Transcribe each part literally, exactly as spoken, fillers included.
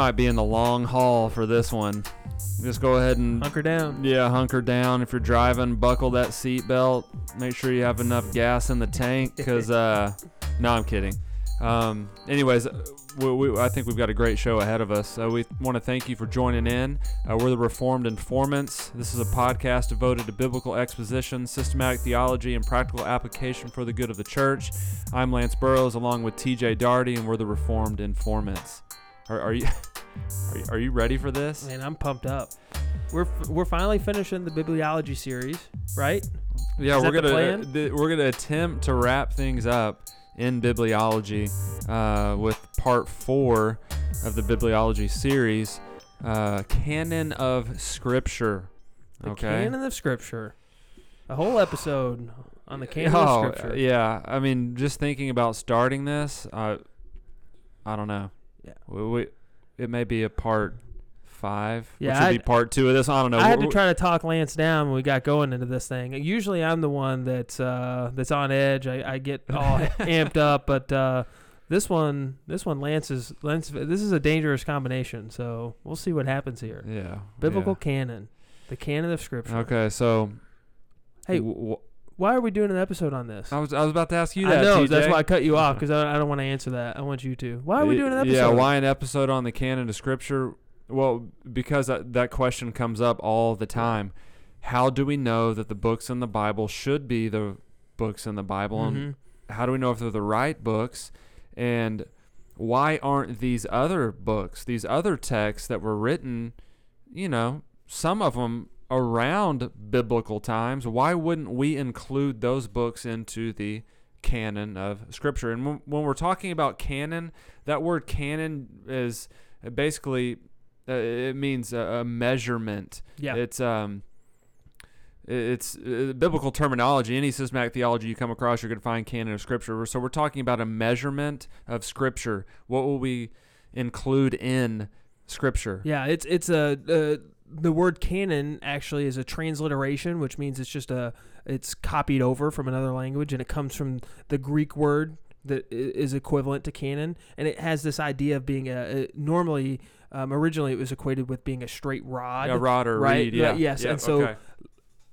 might be in the long haul for this one. Just go ahead and hunker down. Yeah, hunker down. If you're driving, buckle that seatbelt. Make sure you have enough gas in the tank. Because, uh, no, I'm kidding. Um, anyways, we, we, I think we've got a great show ahead of us. Uh, we want to thank you for joining in. Uh, we're the Reformed Informants. This is a podcast devoted to biblical exposition, systematic theology, and practical application for the good of the church. I'm Lance Burrows, along with T J Darty, and we're the Reformed Informants. Are, are you are you, are you ready for this? Man, I'm pumped up. We're we're finally finishing the bibliology series, right? Yeah, is we're gonna uh, th- we're gonna attempt to wrap things up in bibliology uh, with part four of the bibliology series, uh, Canon of Scripture. The okay. Canon of Scripture. A whole episode on the Canon oh, of Scripture. Yeah, I mean, just thinking about starting this, uh, I don't know. Yeah. We, we, it may be a part five, yeah, which would I'd, be part two of this. I don't know. I had to try to talk Lance down when we got going into this thing. Usually I'm the one that's uh, that's on edge. I, I get all amped up, but uh, this one, this one, Lance is Lance. This is a dangerous combination. So we'll see what happens here. Yeah, biblical yeah. canon, the canon of Scripture. Okay, so hey. W- w- Why are we doing an episode on this? I was I was about to ask you that. I know, T J. That's why I cut you off, because I, I don't want to answer that. I want you to. Why are we doing an episode? Yeah, why an episode on the canon of Scripture? Well, because that, that question comes up all the time. How do we know that the books in the Bible should be the books in the Bible? Mm-hmm. And how do we know if they're the right books? And why aren't these other books, these other texts that were written, you know, some of them around biblical times, why wouldn't we include those books into the canon of Scripture? And w- when we're talking about canon, that word canon is basically, uh, it means a, a measurement. Yeah. It's um, it's uh, biblical terminology. Any systematic theology you come across, you're going to find canon of Scripture. So we're talking about a measurement of Scripture. What will we include in Scripture? Yeah, it's, it's a... a the word canon actually is a transliteration, which means it's just a it's copied over from another language, and it comes from the Greek word that is equivalent to canon, and it has this idea of being a, a normally um, originally it was equated with being a straight rod, a yeah, rod or right? reed, yeah, right, yes, yeah, and so okay.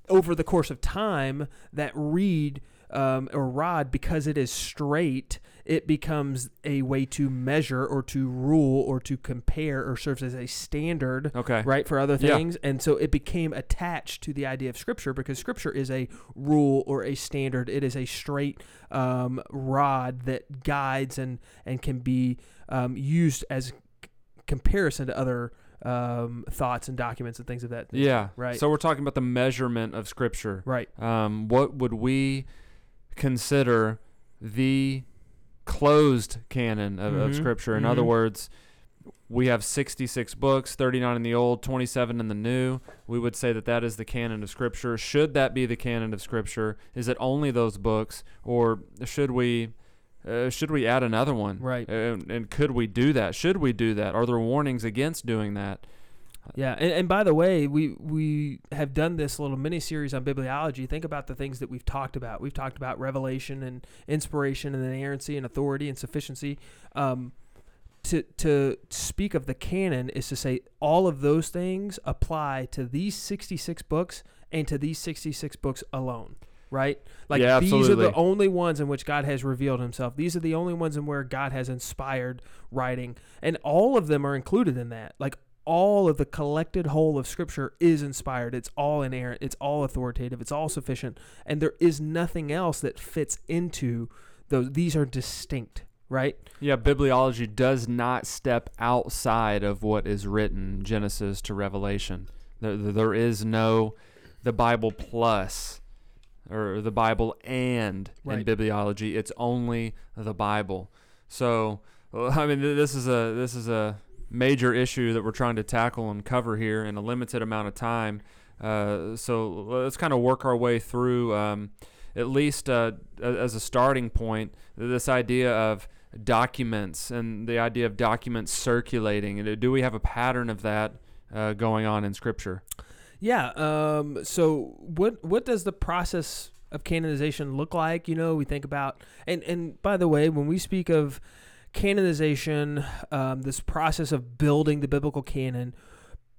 over the course of time, that reed um, or rod, because it is straight, it becomes a way to measure or to rule or to compare, or serves as a standard, okay. right, for other things. Yeah. And so it became attached to the idea of Scripture, because Scripture is a rule or a standard. It is a straight um, rod that guides and, and can be um, used as c- comparison to other um, thoughts and documents and things of that. Yeah. Right. So we're talking about the measurement of Scripture. Right. Um, what would we consider the closed canon of, mm-hmm. of Scripture. In mm-hmm. other words, we have sixty-six books, thirty-nine in the Old, twenty-seven in the New. We would say that that is the canon of Scripture. Should that be the canon of Scripture? Is it only those books, or should we uh, should we add another one? Right. And, and could we do that? Should we do that? Are there warnings against doing that? Yeah, and, and by the way, we we have done this little mini-series on bibliology. Think about the things that we've talked about. We've talked about revelation and inspiration and inerrancy and authority and sufficiency. Um, to to speak of the canon is to say all of those things apply to these sixty-six books and to these sixty-six books alone. Right? Like yeah, these are the only ones in which God has revealed himself. These are the only ones in where God has inspired writing. And all of them are included in that. Like all of the collected whole of Scripture is inspired. It's all inerrant. It's all authoritative. It's all sufficient. And there is nothing else that fits into those. These are distinct, right? Yeah, bibliology does not step outside of what is written, Genesis to Revelation. There, there is no the Bible plus or the Bible and right. in bibliology. It's only the Bible. So, I mean, this is a this is a... major issue that we're trying to tackle and cover here in a limited amount of time. Uh, so let's kind of work our way through, um, at least uh, as a starting point, this idea of documents and the idea of documents circulating. And do we have a pattern of that uh, going on in Scripture? Yeah. Um, so what what does the process of canonization look like? You know, we think about, and, and by the way, when we speak of canonization, um, this process of building the biblical canon,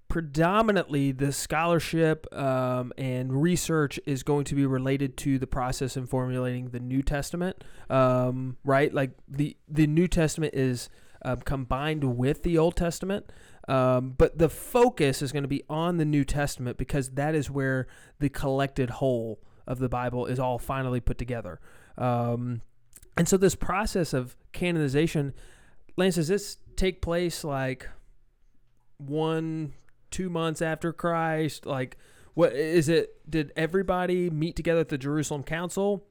predominantly the scholarship um, and research is going to be related to the process in formulating the New Testament, um, right? Like the, the New Testament is uh, combined with the Old Testament, um, but the focus is going to be on the New Testament because that is where the collected whole of the Bible is all finally put together. Um, and so this process of canonization, Lance, does this take place like one... two months after Christ? Like, what is it? Did everybody meet together at the Jerusalem Council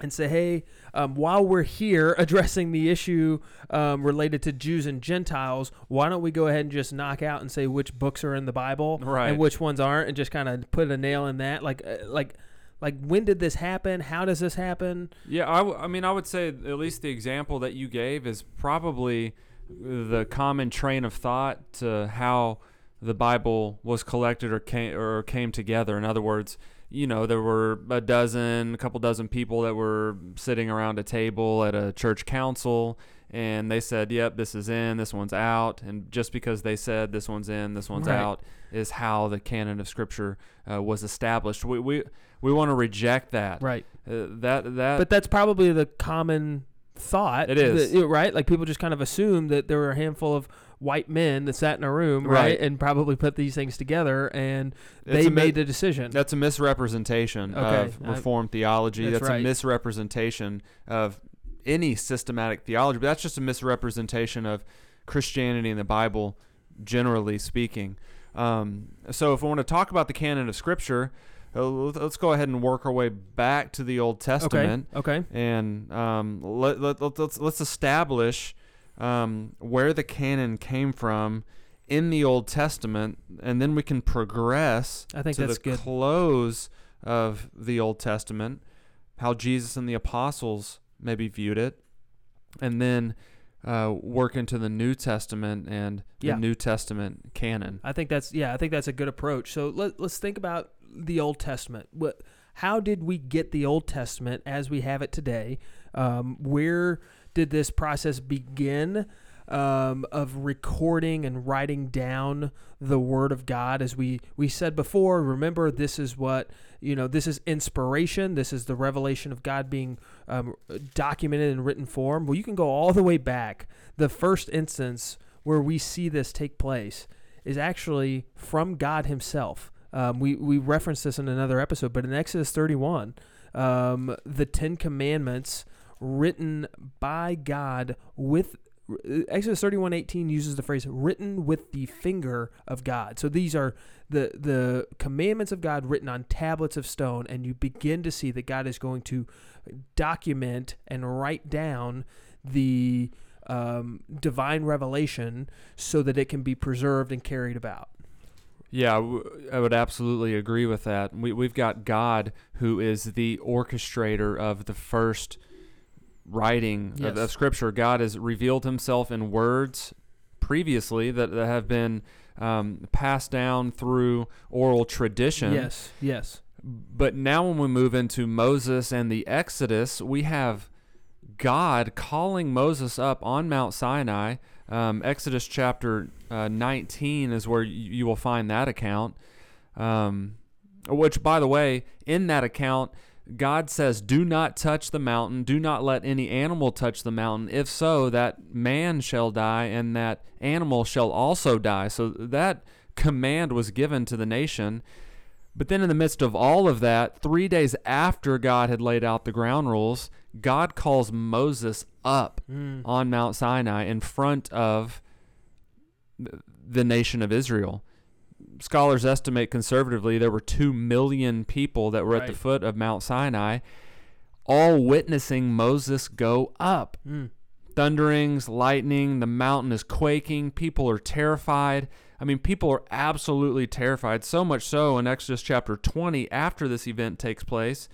and say, hey, um, while we're here addressing the issue um, related to Jews and Gentiles, why don't we go ahead and just knock out and say which books are in the Bible, right, and which ones aren't, and just kind of put a nail in that? Like, uh, like, like, when did this happen? How does this happen? Yeah, I, w- I mean, I would say at least the example that you gave is probably the common train of thought to how the Bible was collected or came, or came together. In other words, you know, there were a dozen, a couple dozen people that were sitting around a table at a church council, and they said, yep, this is in, this one's out. And just because they said this one's in, this one's right. out is how the canon of Scripture uh, was established. We we, we want to reject that. Right. Uh, that that. But that's probably the common thought. It is. That, right? Like, people just kind of assume that there were a handful of white men that sat in a room, right, right, and probably put these things together, and they made mi- the decision. That's a misrepresentation okay. of Reformed I, theology. That's, that's right. a misrepresentation of any systematic theology, but that's just a misrepresentation of Christianity and the Bible, generally speaking. Um, so if we want to talk about the canon of Scripture, uh, let's go ahead and work our way back to the Old Testament. Okay. okay. And um, let, let, let, let's, let's establish... Um, where the canon came from in the Old Testament, and then we can progress I think to that's the good. close of the Old Testament, how Jesus and the apostles maybe viewed it, and then uh, work into the New Testament and yeah. the New Testament canon. I think that's yeah. I think that's a good approach. So let, let's think about the Old Testament. What? How did we get the Old Testament as we have it today? Um, where did this process begin um, of recording and writing down the Word of God? As we, we said before, remember, this is what, you know, this is inspiration. This is the revelation of God being um, documented in written form. Well, you can go all the way back. The first instance where we see this take place is actually from God himself. Um, we, we referenced this in another episode, but in Exodus thirty-one, um, the Ten Commandments written by God with Exodus thirty-one eighteen uses the phrase written with the finger of God. So these are the, the commandments of God written on tablets of stone, and you begin to see that God is going to document and write down the um, divine revelation so that it can be preserved and carried about. Yeah, I would absolutely agree with that. We, we've got God, who is the orchestrator of the first writing yes. of, of Scripture. God has revealed himself in words previously that, that have been um, passed down through oral tradition. Yes, yes. But now when we move into Moses and the Exodus, we have God calling Moses up on Mount Sinai. Um, Exodus chapter uh, nineteen is where you, you will find that account, um, which, by the way, in that account, God says, do not touch the mountain, do not let any animal touch the mountain. If so, that man shall die, and that animal shall also die. So that command was given to the nation. But then in the midst of all of that, three days after God had laid out the ground rules, God calls Moses up mm. on Mount Sinai in front of the nation of Israel. Scholars estimate conservatively there were two million people that were right. at the foot of Mount Sinai, all witnessing Moses go up. Mm. Thunderings, lightning, the mountain is quaking, people are terrified. I mean, people are absolutely terrified, so much so in Exodus chapter twenty, after this event takes place,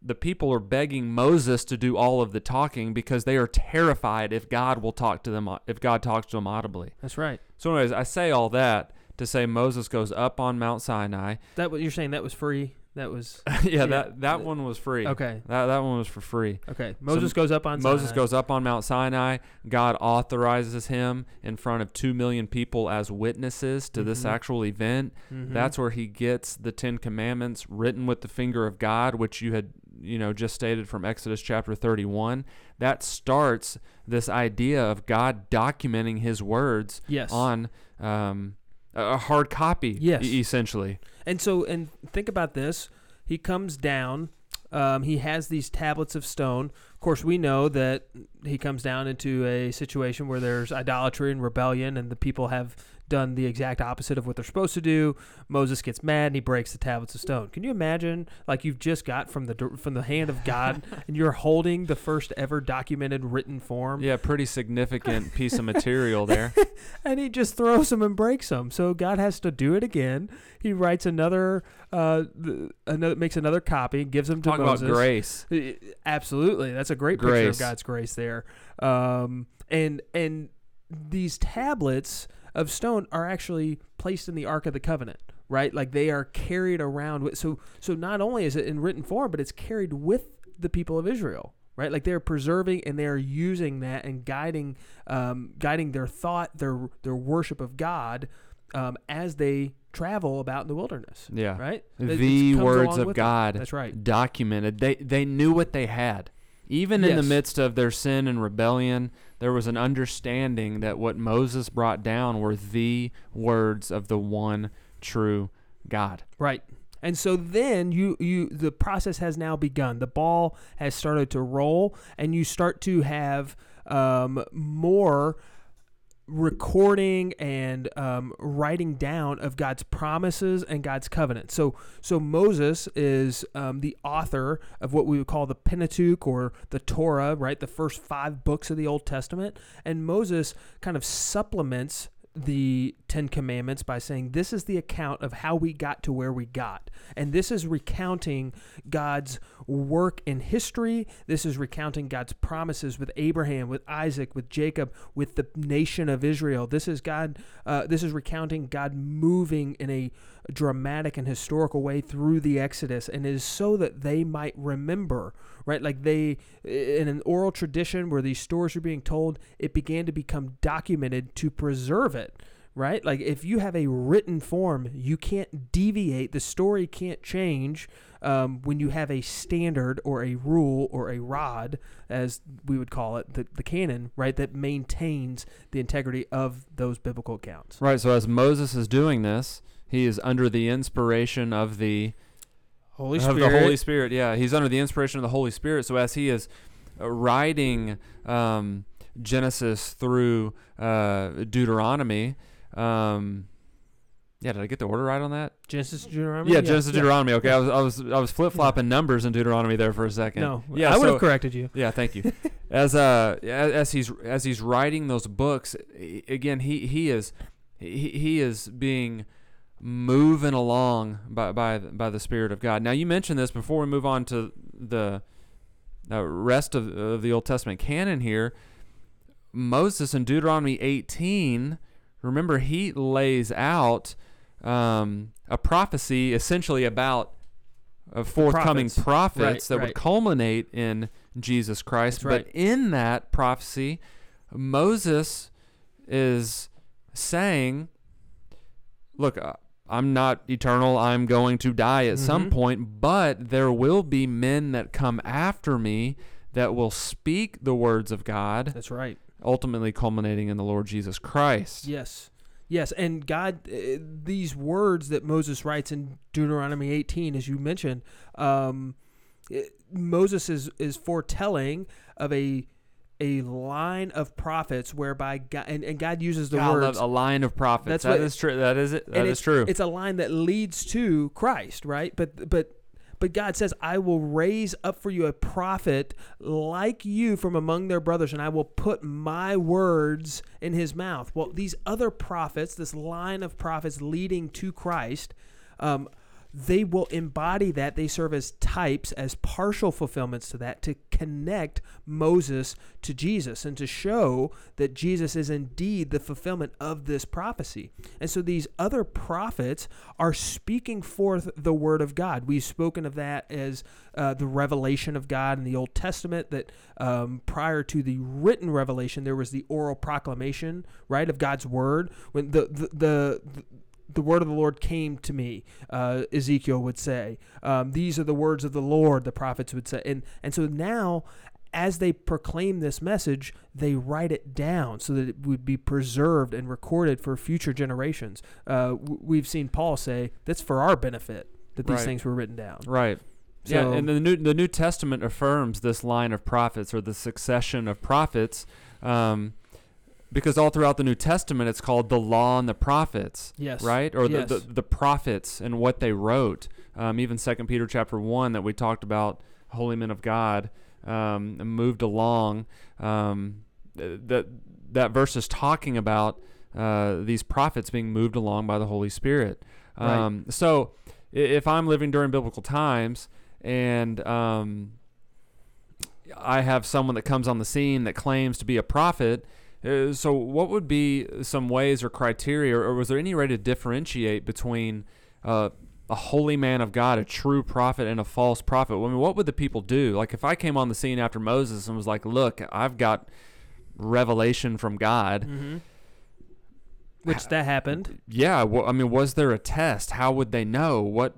the people are begging Moses to do all of the talking because they are terrified if God will talk to them, if God talks to them audibly. That's right. So anyways, I say all that to say Moses goes up on Mount Sinai. That what you're saying? That was free. That was yeah, yeah. That that one was free. Okay. That that one was for free. Okay. Moses so goes up on Sinai. Moses goes up on Mount Sinai. God authorizes him in front of two million people as witnesses to mm-hmm. this actual event. Mm-hmm. That's where he gets the Ten Commandments written with the finger of God, which you had you know just stated from Exodus chapter thirty-one. That starts this idea of God documenting His words yes. on um. A hard copy, yes. e- essentially. And so, and think about this. He comes down. Um, he has these tablets of stone. Of course, we know that he comes down into a situation where there's idolatry and rebellion, and the people have done the exact opposite of what they're supposed to do. Moses gets mad, and he breaks the tablets of stone. Can you imagine, like you've just got from the from the hand of God, and you're holding the first ever documented written form? Yeah, pretty significant piece of material there. And he just throws them and breaks them. So God has to do it again. He writes another, uh, another makes another copy, gives them to Talk Moses. Talk about grace. Absolutely, that's a great grace. Picture of God's grace there. Um, and and these tablets of stone are actually placed in the Ark of the Covenant, right? Like they are carried around. With, so so not only is it in written form, but it's carried with the people of Israel, right? Like they're preserving and they're using that and guiding um, guiding their thought, their their worship of God um, as they travel about in the wilderness. Yeah. Right? The words of God. Them. That's right. Documented. They they knew what they had. Even in yes. the midst of their sin and rebellion, there was an understanding that what Moses brought down were the words of the one true God. Right. And so then you, you the process has now begun. The ball has started to roll, and you start to have um, more recording and um, writing down of God's promises and God's covenant. So so Moses is um, the author of what we would call the Pentateuch or the Torah, right? The first five books of the Old Testament. And Moses kind of supplements the Ten Commandments by saying, this is the account of how we got to where we got. And this is recounting God's work in history. This is recounting God's promises with Abraham, with Isaac, with Jacob, with the nation of Israel. This is God. Uh, this is recounting God moving in a dramatic and historical way through the Exodus, and it is so that they might remember, right? Like they, in an oral tradition where these stories were being told, it began to become documented to preserve it. Right? Like if you have a written form, you can't deviate. The story can't change um, when you have a standard or a rule or a rod, as we would call it, the, the canon, right, that maintains the integrity of those biblical accounts. Right. So as Moses is doing this, he is under the inspiration of the Holy Spirit. Of the Holy Spirit. Yeah. He's under the inspiration of the Holy Spirit. So as he is writing um, Genesis through uh, Deuteronomy, Um, yeah, did I get the order right on that? Genesis, Deuteronomy. Yeah, yeah. Genesis, Deuteronomy. Okay, I was, I was, I was flip flopping numbers in Deuteronomy there for a second. No, yeah, I would so, have corrected you. Yeah, thank you. as uh, as he's as he's writing those books, again, he he is he, he is being moving along by by by the Spirit of God. Now, you mentioned this before we move on to the uh, rest of, of the Old Testament canon here. Moses in Deuteronomy eighteen. Remember, he lays out um, a prophecy essentially about uh, forthcoming prophets, prophets right, that right. would culminate in Jesus Christ. That's but right. in that prophecy, Moses is saying, look, I'm not eternal. I'm going to die at mm-hmm. some point, but there will be men that come after me that will speak the words of God. That's right. Ultimately culminating in the Lord Jesus Christ. Yes. Yes. And God, uh, these words that Moses writes in Deuteronomy eighteen, as you mentioned, um, it, Moses is, is foretelling of a a line of prophets whereby God, and, and God uses the God words. Loves a line of prophets. That's that what, is true. That is it. That is true. It's a line that leads to Christ, right? But, but, But God says, I will raise up for you a prophet like you from among their brothers, and I will put my words in his mouth. Well, these other prophets, this line of prophets leading to Christ, um, they will embody that. They serve as types, as partial fulfillments to that, to connect Moses to Jesus and to show that Jesus is indeed the fulfillment of this prophecy. And so these other prophets are speaking forth the word of God. We've spoken of that as uh, the revelation of God in the Old Testament, that um, prior to the written revelation, there was the oral proclamation, right, of God's word. When the the, the, the The word of the Lord came to me, uh, Ezekiel would say. Um, These are the words of the Lord, the prophets would say. And and so now, as they proclaim this message, they write it down so that it would be preserved and recorded for future generations. Uh, we've seen Paul say, that's for our benefit, that these right. things were written down. Right. So, yeah, and the New, the New Testament affirms this line of prophets, or the succession of prophets, um, because all throughout the New Testament, it's called the law and the prophets, yes. right? Or yes. the, the the prophets and what they wrote. Um, even Second Peter chapter one that we talked about, holy men of God, um, moved along. Um, that that verse is talking about uh, these prophets being moved along by the Holy Spirit. Um, right. So if I'm living during biblical times and um, I have someone that comes on the scene that claims to be a prophet, Uh, so what would be some ways or criteria, or was there any way to differentiate between uh, a holy man of God, a true prophet, and a false prophet? I mean, what would the people do? Like, if I came on the scene after Moses and was like, look, I've got revelation from God. Mm-hmm. Which that happened. Yeah. Well, I mean, was there a test? How would they know? What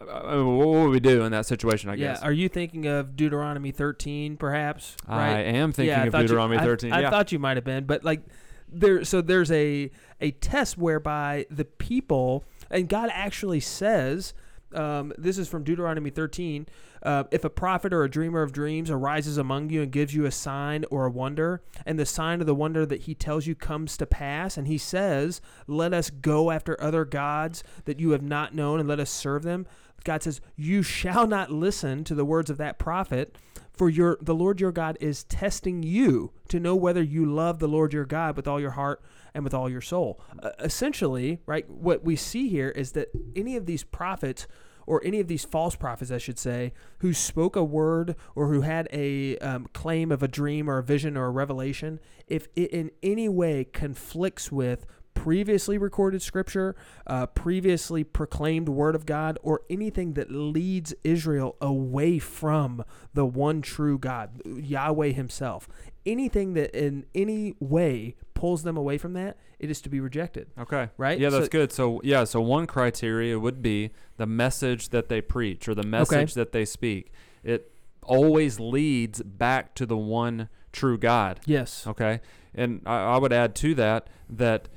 I mean, what would we do in that situation, I yeah, guess? Yeah, are you thinking of Deuteronomy thirteen, perhaps? Right? I am thinking yeah, I of Deuteronomy you, I, thirteen, I, yeah. I thought you might have been, but like, there. so there's a, a test whereby the people, and God actually says, um, this is from Deuteronomy thirteen, uh, if a prophet or a dreamer of dreams arises among you and gives you a sign or a wonder, and the sign of the wonder that he tells you comes to pass, and he says, let us go after other gods that you have not known and let us serve them, God says, you shall not listen to the words of that prophet, for your the Lord your God is testing you to know whether you love the Lord your God with all your heart and with all your soul. Uh, essentially, right, what we see here is that any of these prophets, or any of these false prophets, I should say, who spoke a word or who had a um, claim of a dream or a vision or a revelation, if it in any way conflicts with previously recorded scripture, uh, previously proclaimed word of God, or anything that leads Israel away from the one true God, Yahweh himself. Anything that in any way pulls them away from that, it is to be rejected. Okay. Right? Yeah, that's so, good. So, yeah, so one criteria would be the message that they preach, or the message okay. that they speak. It always leads back to the one true God. Yes. Okay. And I, I would add to that that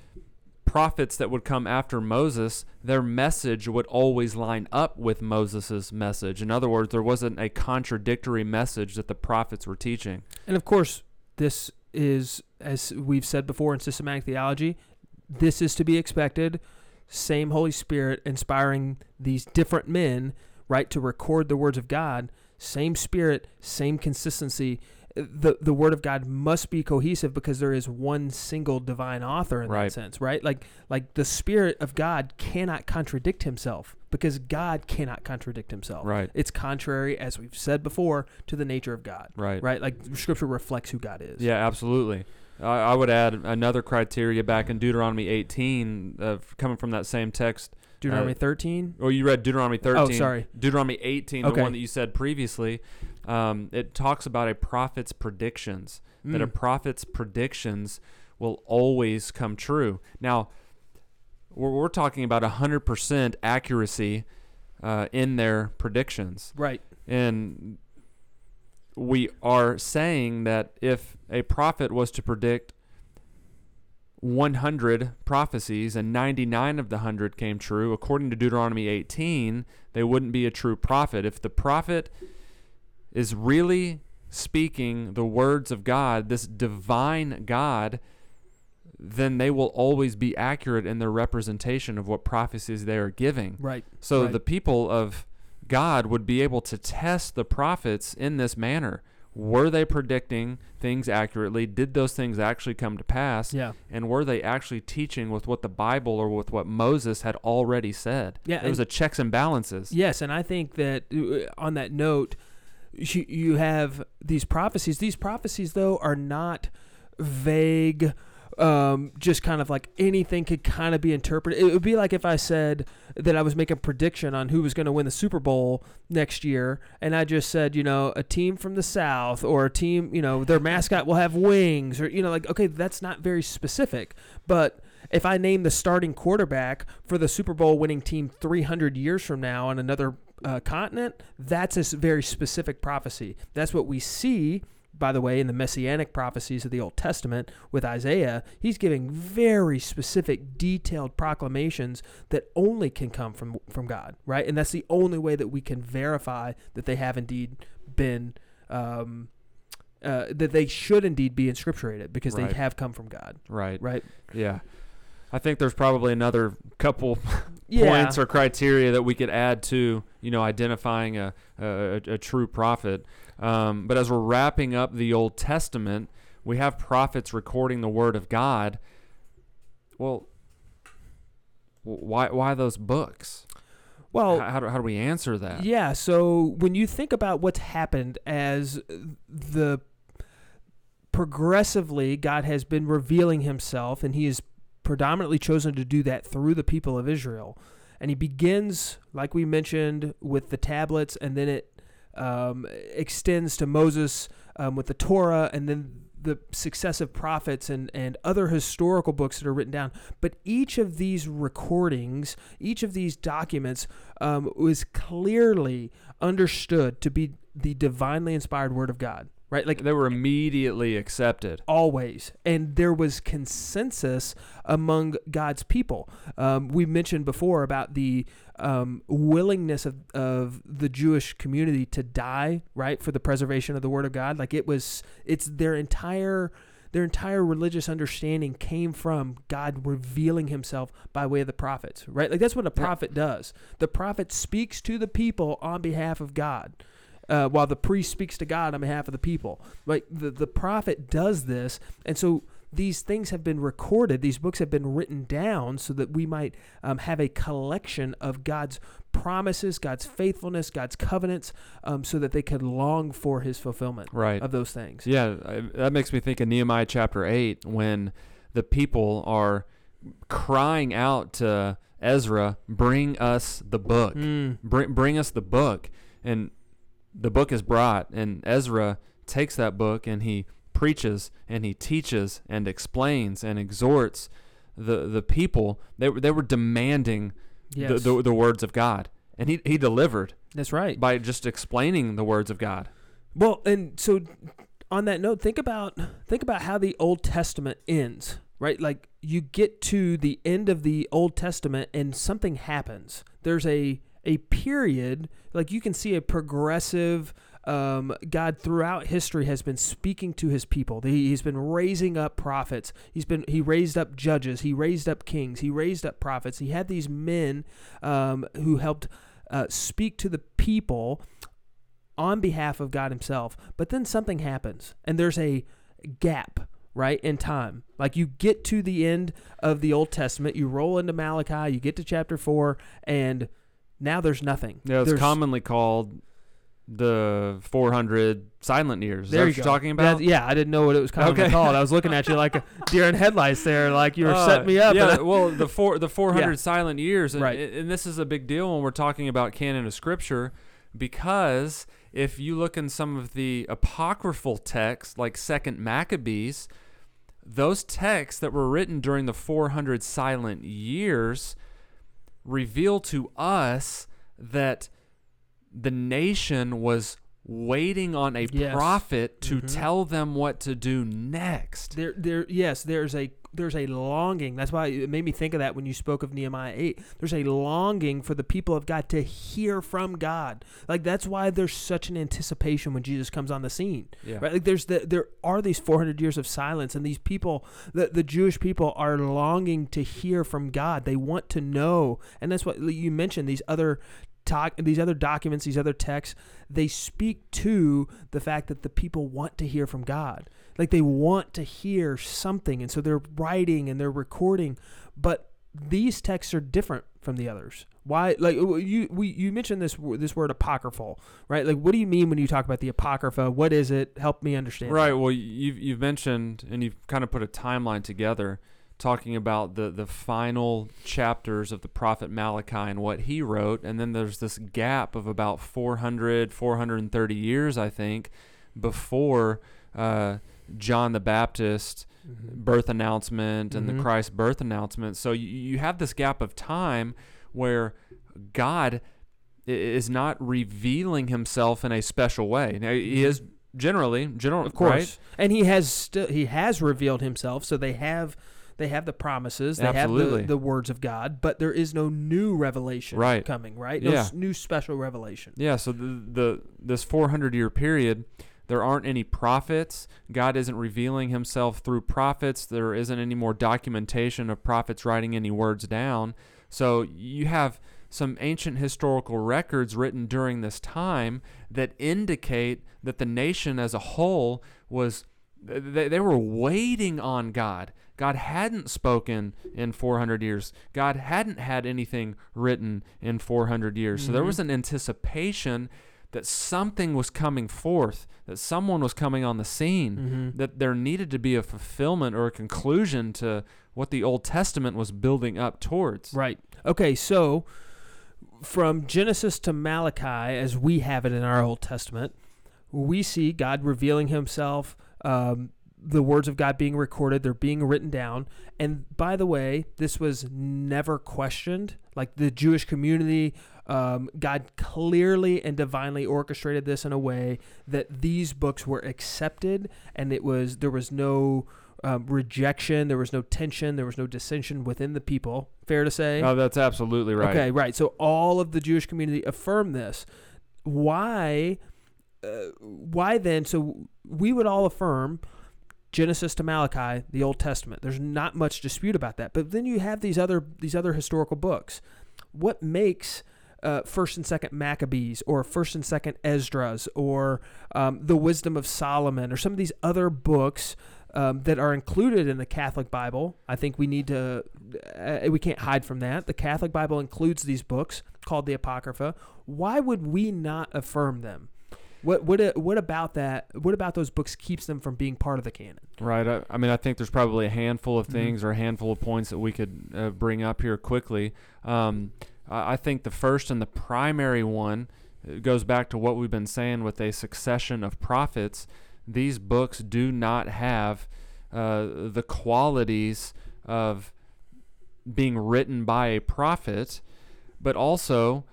prophets that would come after Moses, their message would always line up with Moses's message. In other words, there wasn't a contradictory message that the prophets were teaching. And of course, this is, as we've said before in systematic theology, this is to be expected. Same Holy Spirit inspiring these different men, right, to record the words of God. Same Spirit, same consistency. The the word of God must be cohesive because there is one single divine author in right. that sense, right? Like like the Spirit of God cannot contradict himself because God cannot contradict himself. Right. It's contrary, as we've said before, to the nature of God. Right. Right. Like Scripture reflects who God is. Yeah, absolutely. I, I would add another criteria back in Deuteronomy eighteen, uh, coming from that same text. Deuteronomy thirteen? Uh, oh, you read Deuteronomy thirteen. Oh, sorry. Deuteronomy eighteen, okay. the one that you said previously. Um, it talks about a prophet's predictions, mm. that a prophet's predictions will always come true. Now, we're, we're talking about one hundred percent accuracy uh, in their predictions. Right. And we are saying that if a prophet was to predict one hundred prophecies and ninety-nine of the one hundred came true, according to Deuteronomy eighteen, they wouldn't be a true prophet. If the prophet is really speaking the words of God, this divine God, then they will always be accurate in their representation of what prophecies they are giving. Right. So right. the people of God would be able to test the prophets in this manner, Were they predicting things accurately? Did those things actually come to pass? Yeah. And were they actually teaching with what the Bible or with what Moses had already said? Yeah. It was a checks and balances. Yes, and I think that on that note, you have these prophecies. These prophecies, though, are not vague, um, just kind of like anything could kind of be interpreted. It would be like if I said that I was making a prediction on who was going to win the Super Bowl next year, and I just said, you know, a team from the South or a team, you know, their mascot will have wings or, you know, like, okay, that's not very specific. But if I name the starting quarterback for the Super Bowl winning team three hundred years from now on another uh, continent, that's a very specific prophecy. That's what we see. By the way, in the Messianic prophecies of the Old Testament with Isaiah, he's giving very specific, detailed proclamations that only can come from, from God, right? And that's the only way that we can verify that they have indeed been, um, uh, that they should indeed be inscripturated because right. they have come from God. Right. Right? Yeah. I think there's probably another couple yeah. points or criteria that we could add to, you know, identifying a, a, a true prophet. Um, but as we're wrapping up the Old Testament, we have prophets recording the Word of God. Well, why why those books? Well, how, how, do, how do we answer that? Yeah, so when you think about what's happened as the progressively God has been revealing Himself, and He has predominantly chosen to do that through the people of Israel, and He begins, like we mentioned, with the tablets, and then it Um, extends to Moses um, with the Torah, and then the successive prophets and, and other historical books that are written down. But each of these recordings, each of these documents um, was clearly understood to be the divinely inspired Word of God, right? Like they were immediately accepted. Always. And there was consensus among God's people. Um, we mentioned before about the Um, willingness of, of the Jewish community to die, right, for the preservation of the Word of God. Like it was, it's their entire, their entire religious understanding came from God revealing Himself by way of the prophets, right? Like that's what a prophet does. The prophet speaks to the people on behalf of God, uh, while the priest speaks to God on behalf of the people. Like the, the prophet does this, and so these things have been recorded. These books have been written down so that we might um, have a collection of God's promises, God's faithfulness, God's covenants, um, so that they could long for His fulfillment right. of those things. Yeah, I, that makes me think of Nehemiah chapter eight when the people are crying out to Ezra, bring us the book, mm. Br- bring us the book. And the book is brought, and Ezra takes that book and he preaches and he teaches and explains and exhorts the the people. They were they were demanding yes. the, the the words of God, and he he delivered. That's right. By just explaining the words of God. Well, and so on that note, think about think about how the Old Testament ends, right? Like you get to the end of the Old Testament, and something happens. There's a a period, like you can see a progressive. Um, God throughout history has been speaking to His people. He, he's been raising up prophets. He's been he raised up judges. He raised up kings. He raised up prophets. He had these men um, who helped uh, speak to the people on behalf of God Himself. But then something happens, and there's a gap, right, in time. Like you get to the end of the Old Testament, you roll into Malachi, you get to chapter four, and now there's nothing. Yeah, it's there's, commonly called the four hundred silent years. Is there that you what go. You're talking about? That's, yeah, I didn't know what it was called. Okay. I was looking at you like a deer in headlights there, like you were uh, setting me up. Yeah, well, the four the four hundred yeah. silent years, and, right. and this is a big deal when we're talking about canon of Scripture, because if you look in some of the apocryphal texts, like Second Maccabees, those texts that were written during the four hundred silent years reveal to us that the nation was waiting on a yes. prophet to mm-hmm. tell them what to do next. There, there, yes, there's a there's a longing. That's why it made me think of that when you spoke of Nehemiah eight. There's a longing for the people of God to hear from God. Like that's why there's such an anticipation when Jesus comes on the scene. Yeah. Right? Like there's the, there are these four hundred years of silence, and these people, the, the Jewish people, are longing to hear from God. They want to know, and that's what you mentioned. These other doc, these other documents, these other texts, they speak to the fact that the people want to hear from God. Like, they want to hear something, and so they're writing and they're recording. But these texts are different from the others. Why? Like you, we, you mentioned this this word apocryphal, right? Like, what do you mean when you talk about the Apocrypha? What is it? Help me understand. Right. That. Well, you've you've mentioned, and you've kind of put a timeline together, talking about the the final chapters of the prophet Malachi and what he wrote, and then there's this gap of about four hundred, four hundred thirty years, I think, before uh, John the Baptist. Mm-hmm. Birth announcement and mm-hmm. the Christ birth announcement. So you, you have this gap of time where God is not revealing himself in a special way. Now, he is generally, general, of course, right? And he has still he has revealed himself. So they have they have the promises, they Absolutely. have the, the words of God, but there is no new revelation right. coming, right? No yeah. new special revelation. Yeah. So the, the this four hundred year period. There aren't any prophets. God isn't revealing himself through prophets. There isn't any more documentation of prophets writing any words down. So you have some ancient historical records written during this time that indicate that the nation as a whole was, they, they were waiting on God. God hadn't spoken in four hundred years. God hadn't had anything written in four hundred years. Mm-hmm. So there was an anticipation that something was coming forth, that someone was coming on the scene, mm-hmm. that there needed to be a fulfillment or a conclusion to what the Old Testament was building up towards. Right. Okay, so from Genesis to Malachi, as we have it in our Old Testament, we see God revealing himself, um, the words of God being recorded, they're being written down. And by the way, this was never questioned. Like, the Jewish community, um, God clearly and divinely orchestrated this in a way that these books were accepted, and it was there was no um, rejection, there was no tension, there was no dissension within the people. Fair to say? Oh, that's absolutely right. Okay, right. So all of the Jewish community affirmed this. Why? Uh, why then? So we would all affirm Genesis to Malachi, the Old Testament. There's not much dispute about that. But then you have these other these other historical books. What makes uh, First and Second Maccabees, or First and Second Esdras, or um, the Wisdom of Solomon, or some of these other books um, that are included in the Catholic Bible? I think we need to uh, we can't hide from that. The Catholic Bible includes these books called the Apocrypha. Why would we not affirm them? What what what about that? What about those books keeps them from being part of the canon? Right. I, I mean, I think there's probably a handful of things mm-hmm. or a handful of points that we could uh, bring up here quickly. Um, I, I think the first and the primary one goes back to what we've been saying with a succession of prophets. These books do not have uh, the qualities of being written by a prophet, but also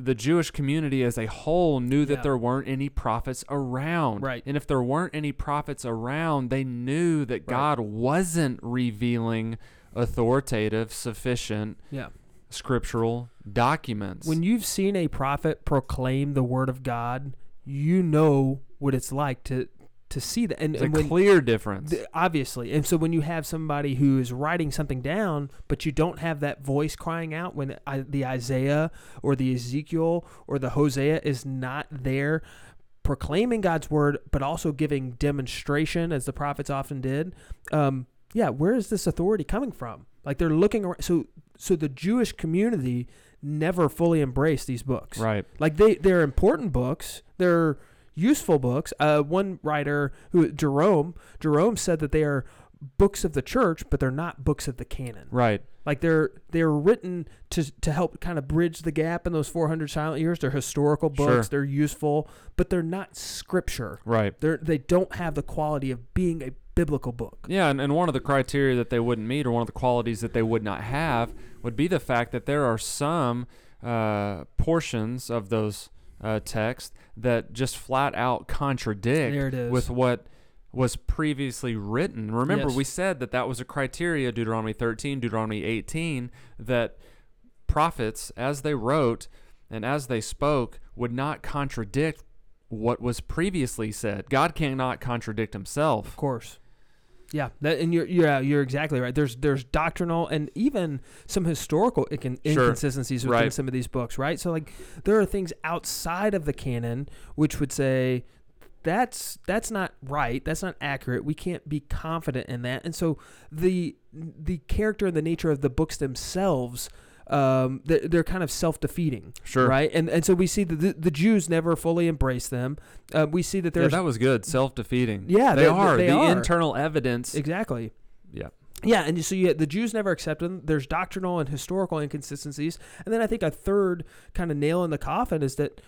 the Jewish community as a whole knew that yeah. there weren't any prophets around. Right. And if there weren't any prophets around, they knew that right. God wasn't revealing authoritative, sufficient, yeah. scriptural documents. When you've seen a prophet proclaim the word of God, you know what it's like to to see that. And, it's and a when, clear difference. Th- obviously. And so when you have somebody who is writing something down, but you don't have that voice crying out when I, the Isaiah or the Ezekiel or the Hosea is not there proclaiming God's word, but also giving demonstration as the prophets often did. Um, yeah. Where is this authority coming from? Like, they're looking around. So, so the Jewish community never fully embraced these books. Right. Like, they, they're important books. They're useful books. Uh, one writer, who Jerome, Jerome said that they are books of the church, but they're not books of the canon. Right. Like, they're they're written to to help kind of bridge the gap in those four hundred silent years. They're historical books. Sure. They're useful, but they're not scripture. Right. They're they don't have the quality of being a biblical book. Yeah, and, and one of the criteria that they wouldn't meet, or one of the qualities that they would not have, would be the fact that there are some uh, portions of those Uh, text that just flat out contradict with what was previously written. Remember, yes. we said that that was a criteria, Deuteronomy thirteen, Deuteronomy eighteen, that prophets, as they wrote and as they spoke, would not contradict what was previously said. God cannot contradict himself. Of course. Yeah, that, and you're yeah you're exactly right. There's there's doctrinal and even some historical incon- inconsistencies sure. within right. some of these books, right? So like there are things outside of the canon which would say that's that's not right, that's not accurate. We can't be confident in that, and so the the character and the nature of the books themselves. Um, they're kind of self-defeating, sure, right? And and so we see that the, the Jews never fully embrace them. Uh, we see that there's yeah, that was good self-defeating. Yeah, they, they are they the are. Internal evidence exactly. Yeah, yeah, and so you, the Jews never accept them. There's doctrinal and historical inconsistencies, and then I think a third kind of nail in the coffin is that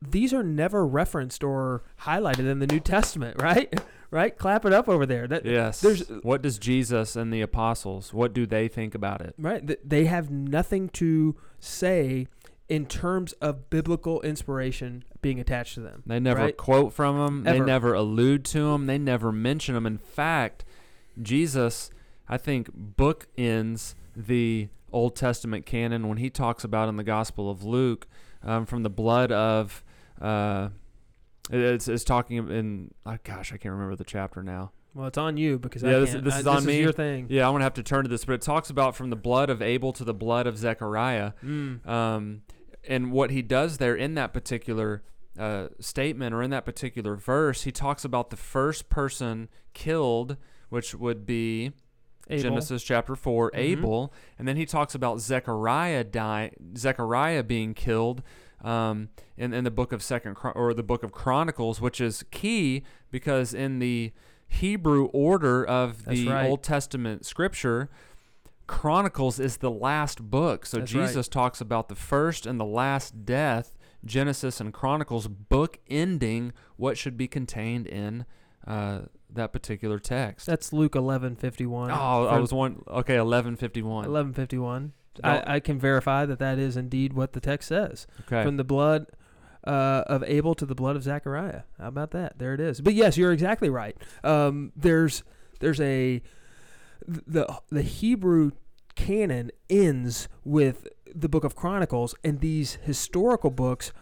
these are never referenced or highlighted in the New Testament, right? Right? Clap it up over there. That, yes. There's, what does Jesus and the apostles, what do they think about it? Right. They have nothing to say in terms of biblical inspiration being attached to them. They never right? quote from them. Ever. They never allude to them. They never mention them. In fact, Jesus, I think, bookends the Old Testament canon when he talks about in the Gospel of Luke um, from the blood of... Uh, It's, it's talking in, oh gosh, I can't remember the chapter now. Well, it's on you because yeah, I can't. This, this I, is on this me. This is your thing. Yeah, I'm going to have to turn to this, but it talks about from the blood of Abel to the blood of Zechariah. Mm. Um, and what he does there in that particular uh, statement or in that particular verse, he talks about the first person killed, which would be Abel. Genesis chapter four, mm-hmm. Abel. And then he talks about Zechariah die, Zechariah being killed. Um, in, in the book of Second or the book of Chronicles, which is key because in the Hebrew order of That's the right. Old Testament scripture, Chronicles is the last book. So That's Jesus right. talks about the first and the last death, Genesis and Chronicles, book ending what should be contained in uh, that particular text. That's Luke eleven fifty one. Oh, I was one. Okay, eleven fifty one. Eleven fifty one. I, I can verify that that is indeed what the text says. Okay. From the blood uh, of Abel to the blood of Zechariah. How about that? There it is. But yes, you're exactly right. Um, there's there's a the the Hebrew canon ends with the Book of Chronicles and these historical books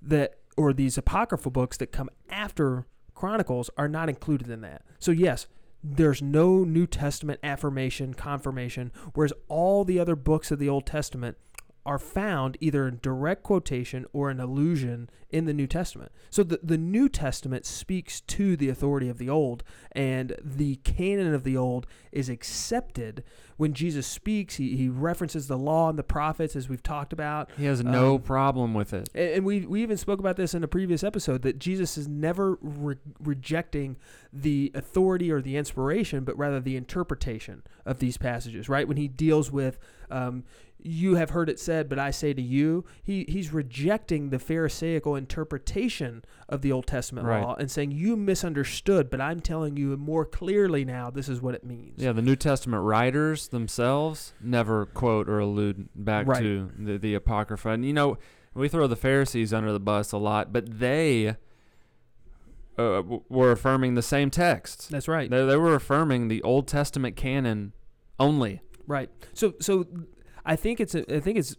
that or these apocryphal books that come after Chronicles are not included in that. So yes. There's no New Testament affirmation, confirmation, whereas all the other books of the Old Testament are found either in direct quotation or an allusion in the New Testament. So the, the New Testament speaks to the authority of the Old, and the canon of the Old is accepted. When Jesus speaks, he, he references the law and the prophets, as we've talked about. He has no um, problem with it. And we we even spoke about this in a previous episode, that Jesus is never re- rejecting the authority or the inspiration, but rather the interpretation of these passages, right? When he deals with... Um, you have heard it said, but I say to you, he he's rejecting the Pharisaical interpretation of the Old Testament right. law and saying, you misunderstood, but I'm telling you more clearly now, this is what it means. Yeah, the New Testament writers themselves never quote or allude back right. to the, the Apocrypha. And, you know, we throw the Pharisees under the bus a lot, but they... Uh, were affirming the same texts. That's right. They, they were affirming the Old Testament canon only. Right. So, so... I think it's a, I think it's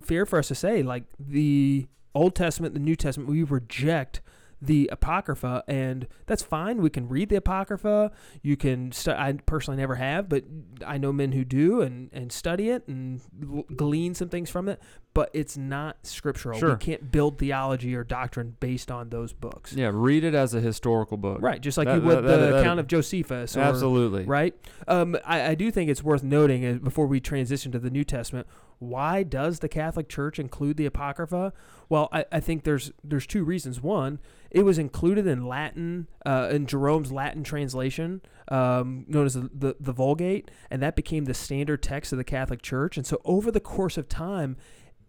fair for us to say, like, the Old Testament, the New Testament, we reject the Apocrypha, and that's fine. We can read the Apocrypha. You can stu- I personally never have, but I know men who do and, and study it and l- glean some things from it, but it's not scriptural. Sure. We can't build theology or doctrine based on those books. Yeah, read it as a historical book. Right, just like that, you would that, that, the that, that, account that, of Josephus. Or, absolutely. Right? Um, I, I do think it's worth noting, uh, before we transition to the New Testament, why does the Catholic Church include the Apocrypha? Well, I, I think there's there's two reasons. One, it was included in Latin, uh, in Jerome's Latin translation, um, known as the, the, the Vulgate, and that became the standard text of the Catholic Church. And so over the course of time,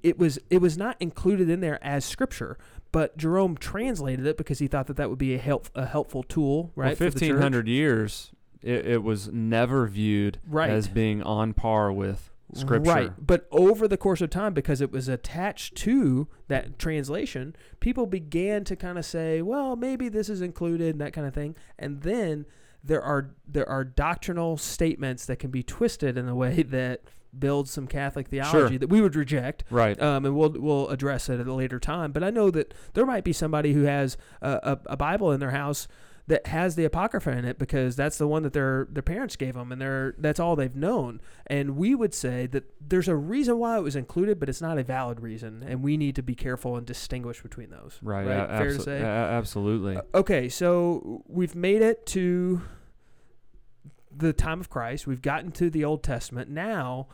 it was it was not included in there as scripture, but Jerome translated it because he thought that that would be a help a helpful tool, right? Well, fifteen hundred years, it, it was never viewed right. as being on par with scripture. Right, but over the course of time, because it was attached to that translation, people began to kind of say, well, maybe this is included and that kind of thing. And then there are there are doctrinal statements that can be twisted in a way that builds some Catholic theology sure. that we would reject. Right. Um, and we'll we'll address it at a later time. But I know that there might be somebody who has a, a, a Bible in their house that has the Apocrypha in it because that's the one that their their parents gave them, and they're, that's all they've known. And we would say that there's a reason why it was included, but it's not a valid reason, and we need to be careful and distinguish between those. Right, right? Uh, Fair abso- to say? Uh, absolutely. Uh, okay, so we've made it to the time of Christ. We've gotten to the Old Testament. Now,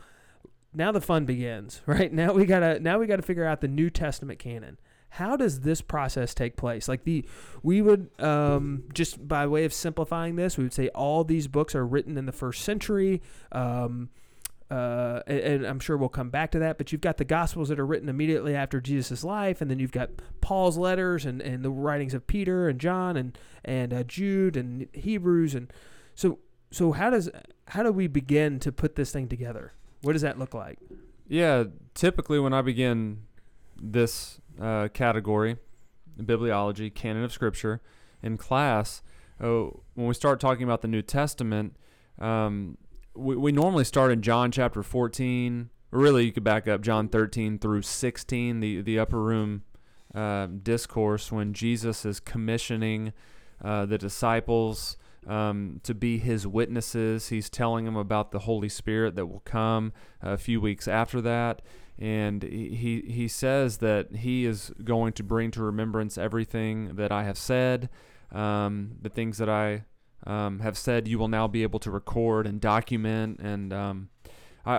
now the fun begins, right? Now we gotta now we gotta figure out the New Testament canon. How does this process take place? Like the, we would, um, just by way of simplifying this, we would say all these books are written in the first century. Um, uh, and, and I'm sure we'll come back to that, but you've got the Gospels that are written immediately after Jesus' life, and then you've got Paul's letters and, and the writings of Peter and John and, and uh, Jude and Hebrews. And so, so how does, how do we begin to put this thing together? What does that look like? Yeah, typically when I begin this Uh, category, bibliology, canon of Scripture, in class, oh, when we start talking about the New Testament, um, we, we normally start in John chapter fourteen. Really, you could back up John thirteen through sixteen, the, the upper room uh, discourse when Jesus is commissioning uh, the disciples um, to be his witnesses. He's telling them about the Holy Spirit that will come a few weeks after that. And he he says that he is going to bring to remembrance everything that I have said, um, the things that I um, have said. You will now be able to record and document. And um, I,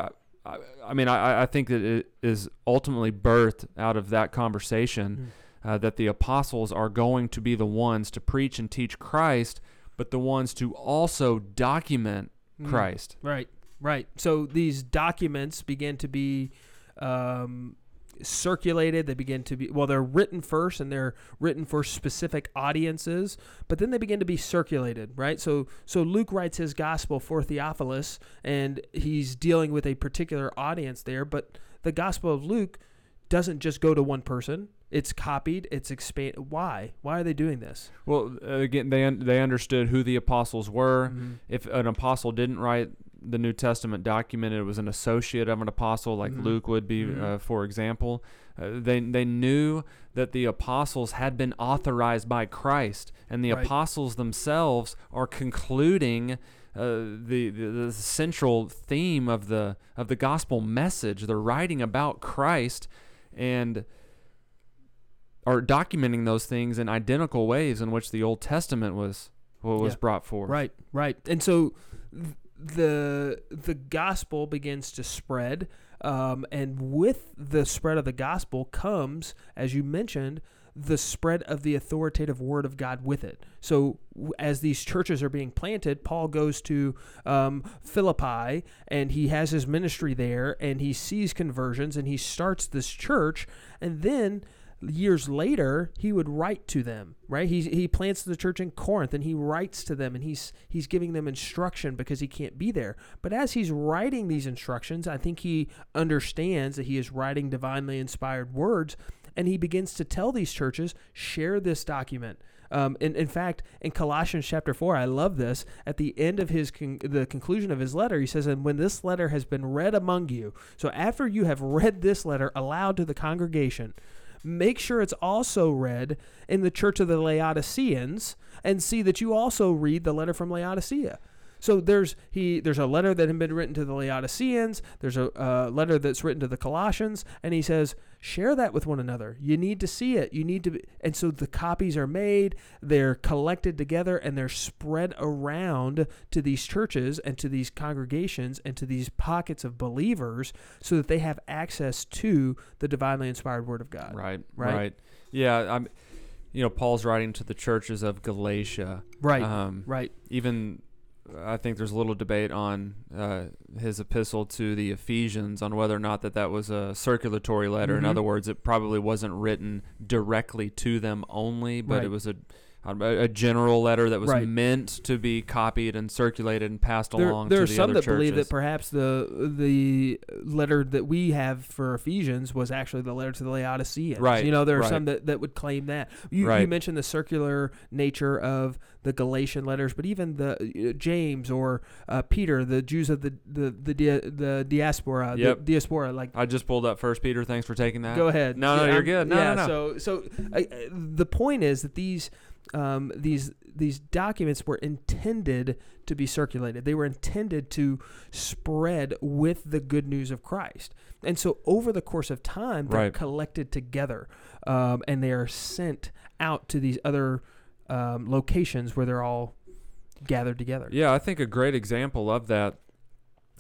I I mean I I think that it is ultimately birthed out of that conversation mm. uh, that the apostles are going to be the ones to preach and teach Christ, but the ones to also document mm. Christ. Right, right. So these documents begin to be Um, circulated. They begin to be, well, they're written first, and they're written for specific audiences, but then they begin to be circulated, right? So, so Luke writes his gospel for Theophilus, and he's dealing with a particular audience there, but the Gospel of Luke doesn't just go to one person. It's copied. It's expanded. Why? Why are they doing this? Well, again, they un- they understood who the apostles were. Mm-hmm. If an apostle didn't write the New Testament document, it was an associate of an apostle, like mm-hmm. Luke would be, mm-hmm. uh, for example. Uh, they they knew that the apostles had been authorized by Christ, and the right. apostles themselves are concluding Uh, the, the the central theme of the of the gospel message. They're writing about Christ and are documenting those things in identical ways in which the Old Testament was what was yeah. brought forth. Right, right. And so th- the the gospel begins to spread, um, and with the spread of the gospel comes, as you mentioned, the spread of the authoritative word of God with it. So as these churches are being planted, Paul goes to um, Philippi, and he has his ministry there, and he sees conversions, and he starts this church, and then years later he would write to them, right? He he plants the church in Corinth, and he writes to them, and he's he's giving them instruction because he can't be there. But as he's writing these instructions, I think he understands that he is writing divinely inspired words, and he begins to tell these churches, share this document. Um, and in fact, in Colossians chapter four, I love this. At the end of his con- the conclusion of his letter, he says, "And when this letter has been read among you," so after you have read this letter aloud to the congregation, make sure it's also read in the church of the Laodiceans, and see that you also read the letter from Laodicea. So there's he there's a letter that had been written to the Laodiceans, there's a uh, letter that's written to the Colossians, and he says, share that with one another. You need to see it. You need to be, and so the copies are made, they're collected together, and they're spread around to these churches and to these congregations and to these pockets of believers so that they have access to the divinely inspired word of God. Right, right. right. Yeah, I'm, you know, Paul's writing to the churches of Galatia. Right, um, right. Even I think there's a little debate on uh, his epistle to the Ephesians on whether or not that, that was a circulatory letter. Mm-hmm. In other words, it probably wasn't written directly to them only, but right. it was a, a general letter that was right. meant to be copied and circulated and passed there, along there to the other churches. There are some that believe that perhaps the the letter that we have for Ephesians was actually the letter to the Laodiceans. Right. You know, there are right. some that, that would claim that. You, right. you mentioned the circular nature of the Galatian letters, but even the uh, James or uh, Peter, the Jews of the the the, dia, the diaspora, yep. the diaspora. Like I just pulled up First Peter. Thanks for taking that. Go ahead. No, no, yeah, you're I'm, good. No, yeah, no, no. So, so uh, the point is that these um, these these documents were intended to be circulated. They were intended to spread with the good news of Christ. And so over the course of time, they're right. collected together, um, and they are sent out to these other um, locations where they're all gathered together. Yeah, I think a great example of that,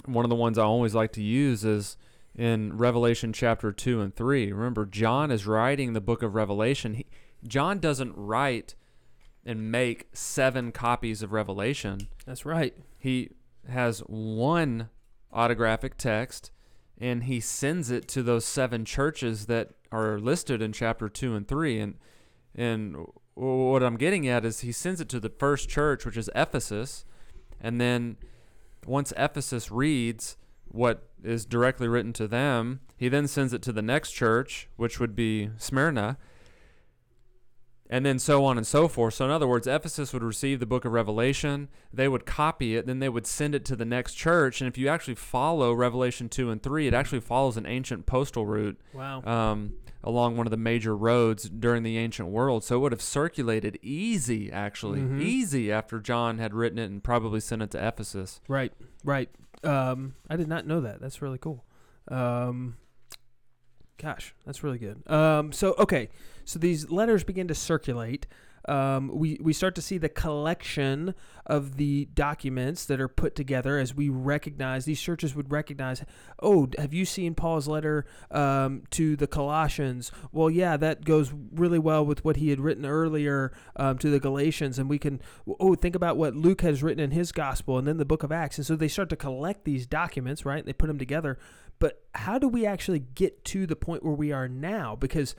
one of the ones I always like to use is in Revelation chapter two and three. Remember, John is writing the book of Revelation. He, John doesn't write and make seven copies of Revelation. That's right. He has one autographic text, and he sends it to those seven churches that are listed in chapter two and three. And and what I'm getting at is he sends it to the first church, which is Ephesus, and then once Ephesus reads what is directly written to them, he then sends it to the next church, which would be Smyrna, and then so on and so forth. So in other words, Ephesus would receive the book of Revelation, they would copy it, then they would send it to the next church. And if you actually follow Revelation two and three, it actually follows an ancient postal route. Wow. Um, along one of the major roads during the ancient world. So it would have circulated easy, actually, mm-hmm. easy after John had written it and probably sent it to Ephesus. Right, right. Um, I did not know that. That's really cool. Um Gosh, that's really good. Um, so, okay, so these letters begin to circulate. Um, we, we start to see the collection of the documents that are put together as we recognize, these churches would recognize, oh, have you seen Paul's letter um, to the Colossians? Well, yeah, that goes really well with what he had written earlier um, to the Galatians. And we can, oh, think about what Luke has written in his gospel and then the book of Acts. And so they start to collect these documents, right? They put them together. But how do we actually get to the point where we are now? Because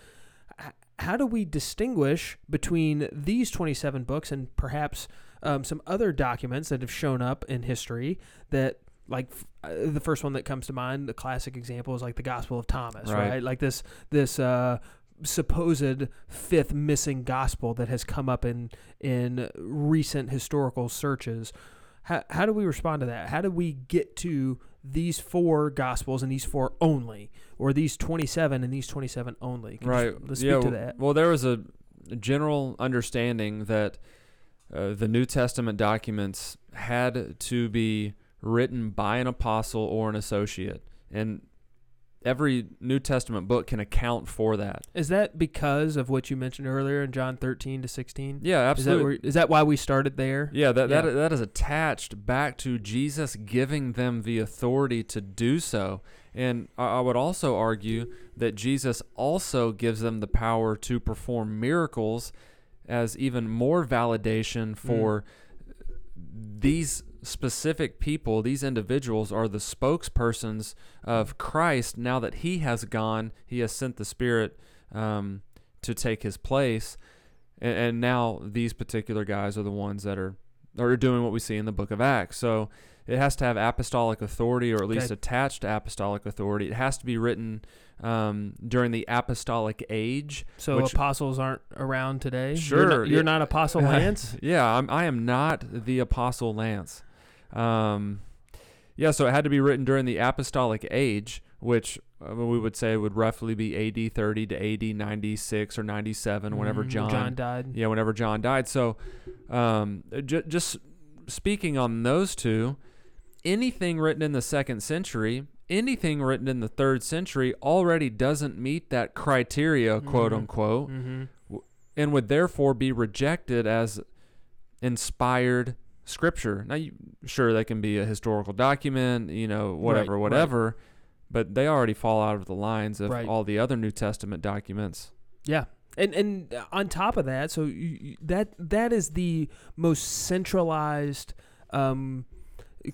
how do we distinguish between these twenty-seven books and perhaps um, some other documents that have shown up in history that, like, uh, the first one that comes to mind, the classic example is like the Gospel of Thomas, right? right? Like this this uh, supposed fifth missing gospel that has come up in, in recent historical searches. How, how do we respond to that? How do we get to these four gospels and these four only, or these twenty-seven and these twenty-seven only? Can right. You, let's yeah, speak to that. Well, there was a general understanding that uh, the New Testament documents had to be written by an apostle or an associate, and every New Testament book can account for that. Is that because of what you mentioned earlier in John thirteen to sixteen? Yeah, absolutely. Is that, where, is that why we started there? Yeah, that, yeah. that that is attached back to Jesus giving them the authority to do so. And I, I would also argue that Jesus also gives them the power to perform miracles as even more validation for mm. these specific people. These individuals are the spokespersons of Christ. Now that he has gone, he has sent the Spirit um, to take his place, and, and now these particular guys are the ones that are are doing what we see in the book of Acts. So it has to have apostolic authority, or at least okay. attached to apostolic authority. It has to be written um, during the apostolic age. So which, apostles aren't around today? Sure. You're not, you're not Apostle Lance? yeah, I'm, I am not the Apostle Lance. Um, yeah, so it had to be written during the apostolic age, which uh, we would say would roughly be A D thirty to A D ninety-six or ninety-seven, whenever mm-hmm. John, John died. Yeah, whenever John died. So um, j- just speaking on those two, anything written in the second century, anything written in the third century already doesn't meet that criteria, mm-hmm. quote unquote, mm-hmm. w- and would therefore be rejected as inspired Scripture. Now, you, sure, they can be a historical document, you know, whatever, right, whatever, right. but they already fall out of the lines of right. all the other New Testament documents. Yeah, and and on top of that, so you, that that is the most centralized um,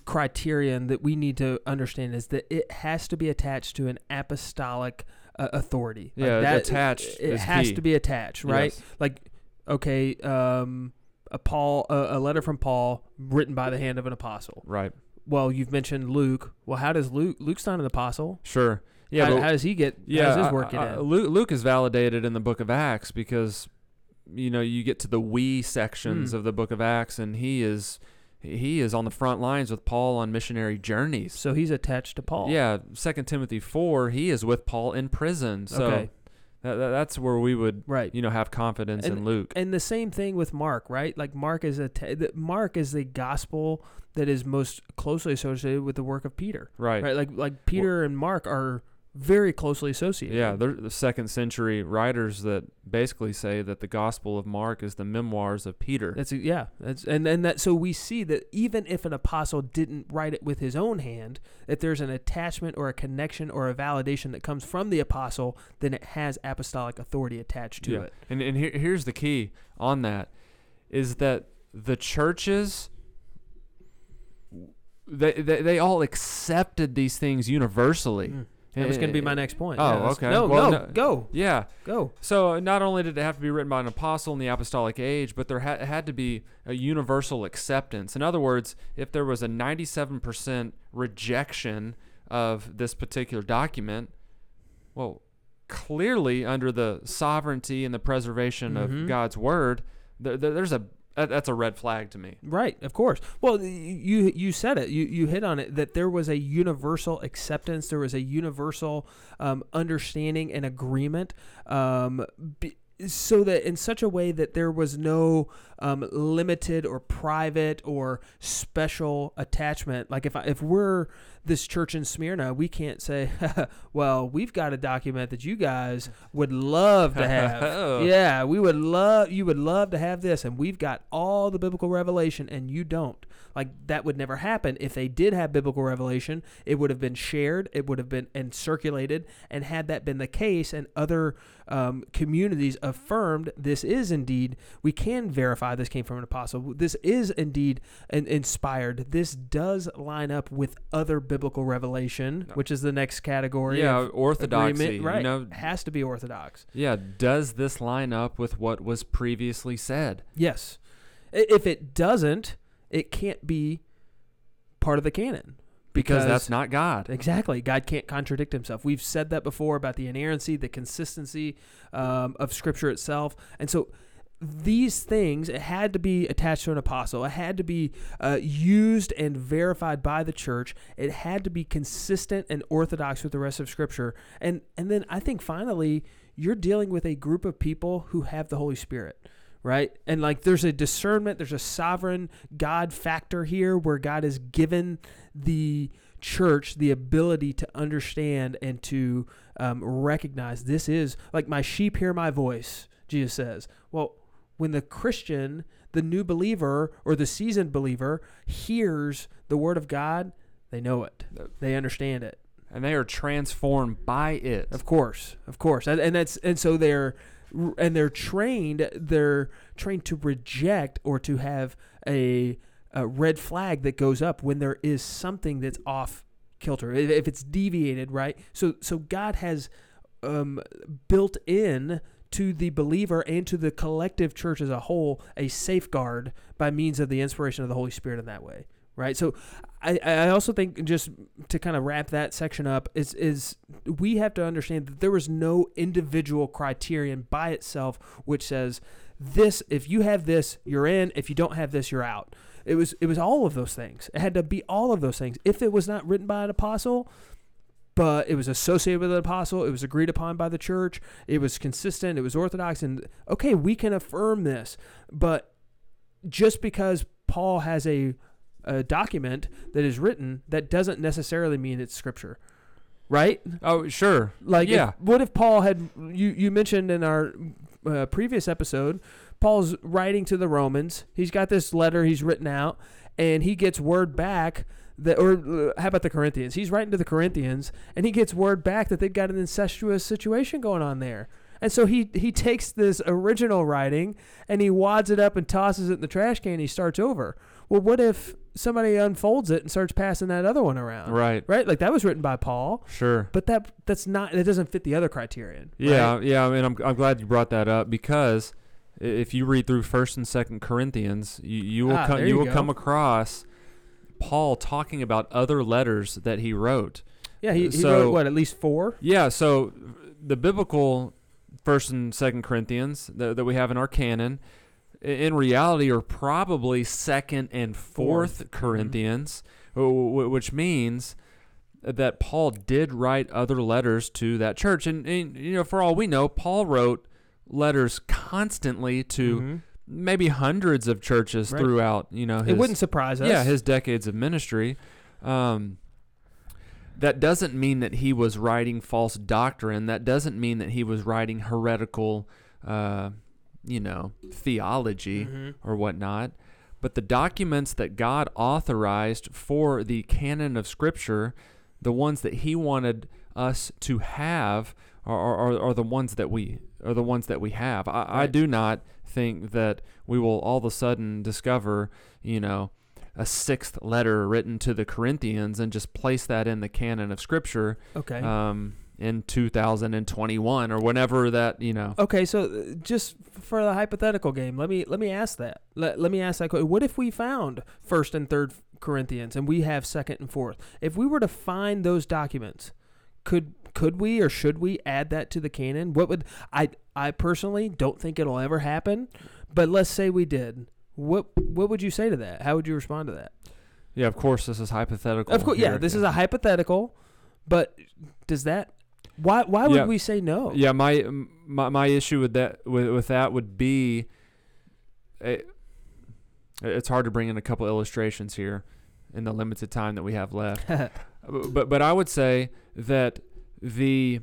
criterion that we need to understand, is that it has to be attached to an apostolic uh, authority. Like yeah, that, attached. It, it has key. to be attached, right? Yes. Like, okay. Um, A Paul, a, a letter from Paul written by the hand of an apostle. Right. Well, you've mentioned Luke. Well, how does Luke? Luke's not an apostle. Sure. Yeah. How, how does he get? Yeah. How does his work get in? Luke, Luke is validated in the Book of Acts because, you know, you get to the we sections mm. of the Book of Acts, and he is, he is on the front lines with Paul on missionary journeys. So he's attached to Paul. Yeah. Second Timothy four. He is with Paul in prison. So okay. That, that's where we would, right. you know, have confidence and, in Luke. And the same thing with Mark, right? Like Mark is a t- Mark is the gospel that is most closely associated with the work of Peter, right? Right, like like Peter well, and Mark are very closely associated. Yeah, they're the second century writers that basically say that the Gospel of Mark is the memoirs of Peter. That's a, yeah, that's and then that so we see that even if an apostle didn't write it with his own hand, that there's an attachment or a connection or a validation that comes from the apostle, then it has apostolic authority attached to yeah. it. And and here, here's the key on that is that the churches they they, they all accepted these things universally. Mm. That was going to be my next point. Oh, yeah, okay. No, well, no, no, go. Yeah. Go. So not only did it have to be written by an apostle in the apostolic age, but there ha- had to be a universal acceptance. In other words, if there was a ninety-seven percent rejection of this particular document, well, clearly under the sovereignty and the preservation mm-hmm. of God's word, th- th- there's a that's a red flag to me. Right, of course. Well, you you said it. You you hit on it that there was a universal acceptance. There was a universal um, understanding and agreement. Um, be, so that in such a way that there was no um, limited or private or special attachment. Like if I, if we're this church in Smyrna, we can't say, well, we've got a document that you guys would love to have. oh. Yeah, we would love, you would love to have this, and we've got all the biblical revelation and you don't. Like that would never happen. If they did have biblical revelation, it would have been shared, it would have been and circulated, and had that been the case and other um, communities affirmed this is indeed, we can verify this came from an apostle, this is indeed an inspired, this does line up with other biblical revelation, which is the next category. Yeah, of orthodoxy. Agreement. Right, you know, has to be orthodox. Yeah, does this line up with what was previously said? Yes. If it doesn't, it can't be part of the canon. Because, because that's not God. Exactly. God can't contradict himself. We've said that before about the inerrancy, the consistency um, of Scripture itself. And so these things, it had to be attached to an apostle. It had to be uh, used and verified by the church. It had to be consistent and orthodox with the rest of Scripture. And, and then I think finally, you're dealing with a group of people who have the Holy Spirit. Right? And like there's a discernment, there's a sovereign God factor here where God has given the church the ability to understand and to um, recognize this is like my sheep hear my voice, Jesus says. Well, when the Christian, the new believer or the seasoned believer hears the word of God, they know it. They understand it. And they are transformed by it. Of course. Of course. And, and that's and so they're And they're trained. They're trained to reject or to have a, a red flag that goes up when there is something that's off kilter. If, if it's deviated, right? So, so God has um, built in to the believer and to the collective church as a whole a safeguard by means of the inspiration of the Holy Spirit in that way, right? So, I, I also think just to kind of wrap that section up is is we have to understand that there was no individual criterion by itself which says this, if you have this, you're in, if you don't have this, you're out. It was it was all of those things. It had to be all of those things. If it was not written by an apostle, but it was associated with an apostle, it was agreed upon by the church, it was consistent, it was orthodox, and okay, we can affirm this. But just because Paul has a a document that is written, that doesn't necessarily mean it's Scripture, right? Oh, sure. Like, yeah. If, what if Paul had, you, you mentioned in our uh, previous episode, Paul's writing to the Romans. He's got this letter he's written out, and he gets word back that, or uh, how about the Corinthians? He's writing to the Corinthians, and he gets word back that they've got an incestuous situation going on there. And so he, he takes this original writing, and he wads it up and tosses it in the trash can, and he starts over. Well, what if somebody unfolds it and starts passing that other one around? Right. Right? Like that was written by Paul. Sure. But that that's not, that doesn't fit the other criterion. Yeah. Right? Yeah. I mean, I'm, I'm glad you brought that up because if you read through First and Second Corinthians, you, you will, ah, come, you you will come across Paul talking about other letters that he wrote. Yeah. He, he so, wrote what, at least four? Yeah. So the biblical First and Second Corinthians that, that we have in our canon, in reality, are probably second and fourth Corinthians, mm-hmm. which means that Paul did write other letters to that church. And, and you know, for all we know, Paul wrote letters constantly to mm-hmm. maybe hundreds of churches right. throughout, you know, his, it wouldn't surprise us. Yeah, his decades of ministry. Um, that doesn't mean that he was writing false doctrine. That doesn't mean that he was writing heretical, uh, you know, theology mm-hmm. or whatnot. But the documents that God authorized for the canon of Scripture, the ones that He wanted us to have, are are, are the ones that we are the ones that we have. I, right. I do not think that we will all of a sudden discover, you know, a sixth letter written to the Corinthians and just place that in the canon of Scripture. Okay. Um, in two thousand twenty-one or whenever that, you know. Okay, so just for the hypothetical game, let me let me ask that. Let, let me ask that. What if we found First and Third Corinthians and we have Second and Fourth? If we were to find those documents, could could we or should we add that to the canon? What would I I personally don't think it'll ever happen, but let's say we did. What what would you say to that? How would you respond to that? Yeah, of course this is hypothetical. Of course, yeah, this is a hypothetical, but does that Why why would yeah. we say no? Yeah, my my my issue with that with, with that would be it, it's hard to bring in a couple illustrations here in the limited time that we have left. but but I would say that the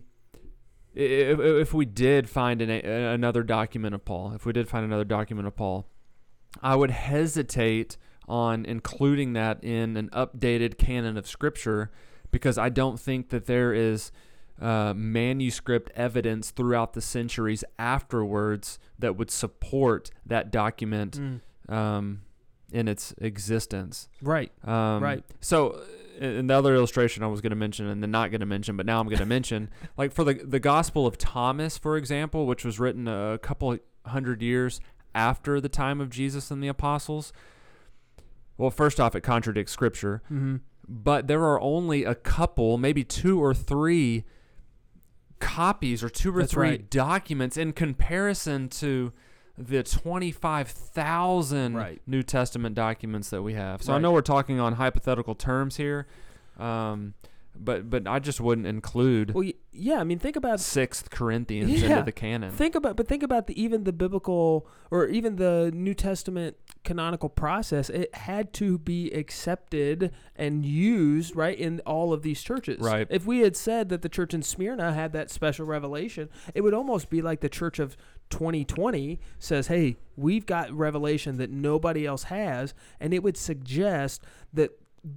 if, if we did find an, another document of Paul, if we did find another document of Paul, I would hesitate on including that in an updated canon of Scripture because I don't think that there is Uh, manuscript evidence throughout the centuries afterwards that would support that document mm. um, in its existence. Right. Um, right. So, and the other illustration I was going to mention and then not going to mention, but now I'm going to mention, like for the the Gospel of Thomas, for example, which was written a couple hundred years after the time of Jesus and the apostles. Well, first off, it contradicts Scripture, mm-hmm. but there are only a couple, maybe two or three copies or two or That's three right. documents in comparison to the twenty-five thousand right. New Testament documents that we have. So right. I know we're talking on hypothetical terms here, um, but but I just wouldn't include. Well, yeah, I mean, think about Sixth Corinthians yeah, into the canon. Think about, but think about the, even the biblical or even the New Testament canonical process. It had to be accepted and used right in all of these churches. Right. If we had said that the church in Smyrna had that special revelation, it would almost be like the church of twenty twenty says, "Hey, we've got revelation that nobody else has," and it would suggest that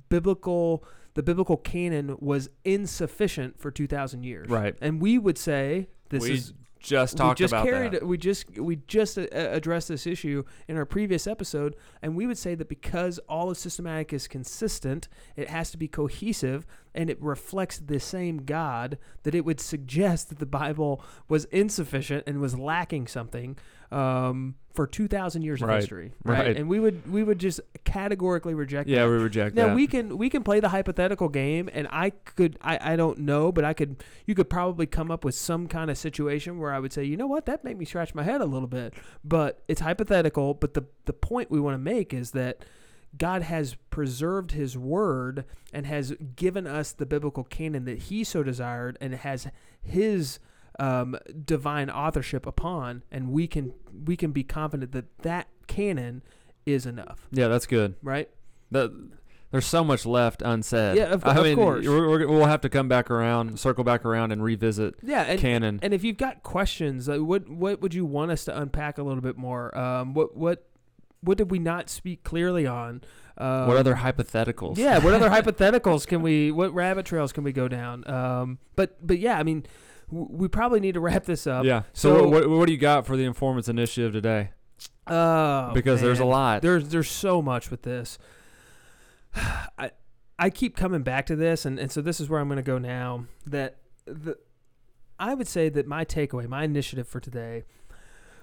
biblical. The biblical canon was insufficient for two thousand years. Right. And we would say this we is just talked we just about carried, that. We just we just addressed this issue in our previous episode, and we would say that because all of systematic is consistent, it has to be cohesive and it reflects the same God, that it would suggest that the Bible was insufficient and was lacking something um, for two thousand years of right. history, right? right? And we would we would just categorically reject yeah, that. Yeah, we reject now, that. Now, we can we can play the hypothetical game, and I could I, I don't know, but I could you could probably come up with some kind of situation where I would say, you know what, that made me scratch my head a little bit, but it's hypothetical, but the, the point we want to make is that God has preserved His Word and has given us the biblical canon that He so desired and has His um, divine authorship upon, and we can we can be confident that that canon is enough. Yeah, that's good. Right? The, there's so much left unsaid. Yeah, of, I of mean, course. We're, we're, we'll have to come back around, circle back around, and revisit yeah, and, canon. And if you've got questions, uh, what what would you want us to unpack a little bit more? Um, what what What did we not speak clearly on? Um, what other hypotheticals? Yeah, what other hypotheticals can we? What rabbit trails can we go down? Um, but but yeah, I mean, w- we probably need to wrap this up. Yeah. So, so what, what do you got for the Informants Initiative today? Oh, because man. there's a lot. There's there's so much with this. I I keep coming back to this, and, and so this is where I'm going to go now. That the I would say that my takeaway, my initiative for today,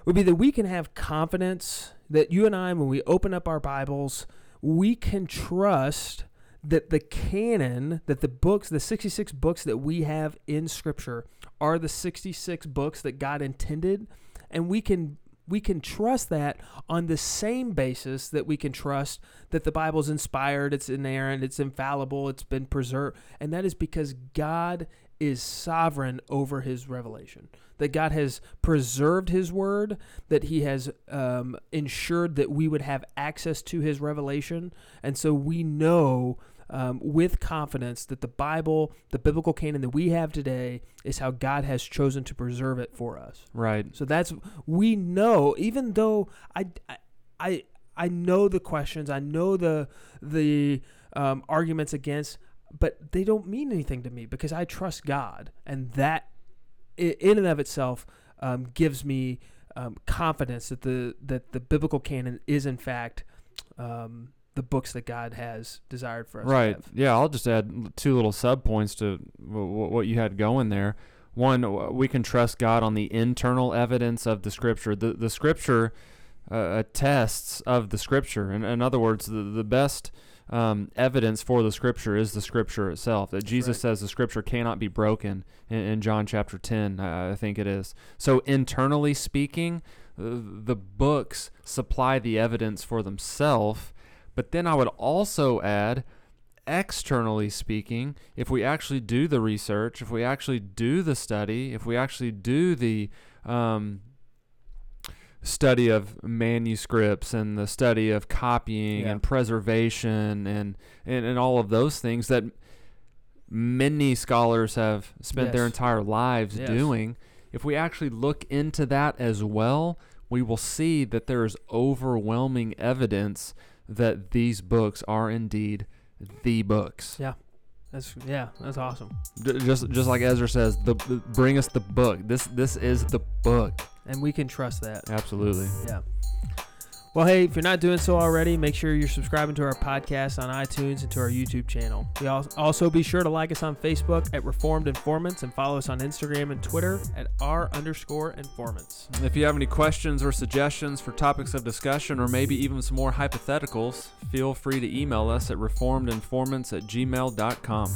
would be that we can have confidence that you and I, when we open up our Bibles, we can trust that the canon, that the books, the sixty-six books that we have in Scripture are the sixty-six books that God intended, and we can we can trust that on the same basis that we can trust that the Bible's inspired, it's inerrant, it's infallible, it's been preserved. And that is because God is sovereign over his revelation, that God has preserved his word, that he has um, ensured that we would have access to his revelation. And so we know um, with confidence that the Bible, the biblical canon that we have today, is how God has chosen to preserve it for us. Right. So that's, we know, even though I, I, I know the questions, I know the, the um, arguments against, but they don't mean anything to me because I trust God. And that in and of itself um, gives me um, confidence that the that the biblical canon is, in fact, um, the books that God has desired for us right. to have. Yeah, I'll just add two little sub-points to what you had going there. One, we can trust God on the internal evidence of the Scripture. The, the Scripture uh, attests of the Scripture. In, in other words, the, the best... Um, evidence for the Scripture is the Scripture itself, that Jesus right. says the Scripture cannot be broken in, in John chapter ten, uh, I think it is. So internally speaking, uh, the books supply the evidence for themselves, but then I would also add, externally speaking, if we actually do the research, if we actually do the study, if we actually do the um, study of manuscripts and the study of copying yeah. and preservation and, and, and all of those things that many scholars have spent yes. their entire lives yes. doing. If we actually look into that as well, we will see that there is overwhelming evidence that these books are indeed the books. Yeah. That's, yeah, that's awesome. Just just like Ezra says, the, the bring us the book. This this is the book. And we can trust that. Absolutely. Yeah. Well, hey, if you're not doing so already, make sure you're subscribing to our podcast on iTunes and to our YouTube channel. We also be sure to like us on Facebook at Reformed Informants and follow us on Instagram and Twitter at r underscore informants. If you have any questions or suggestions for topics of discussion or maybe even some more hypotheticals, feel free to email us at reformedinformants at gmail dot com.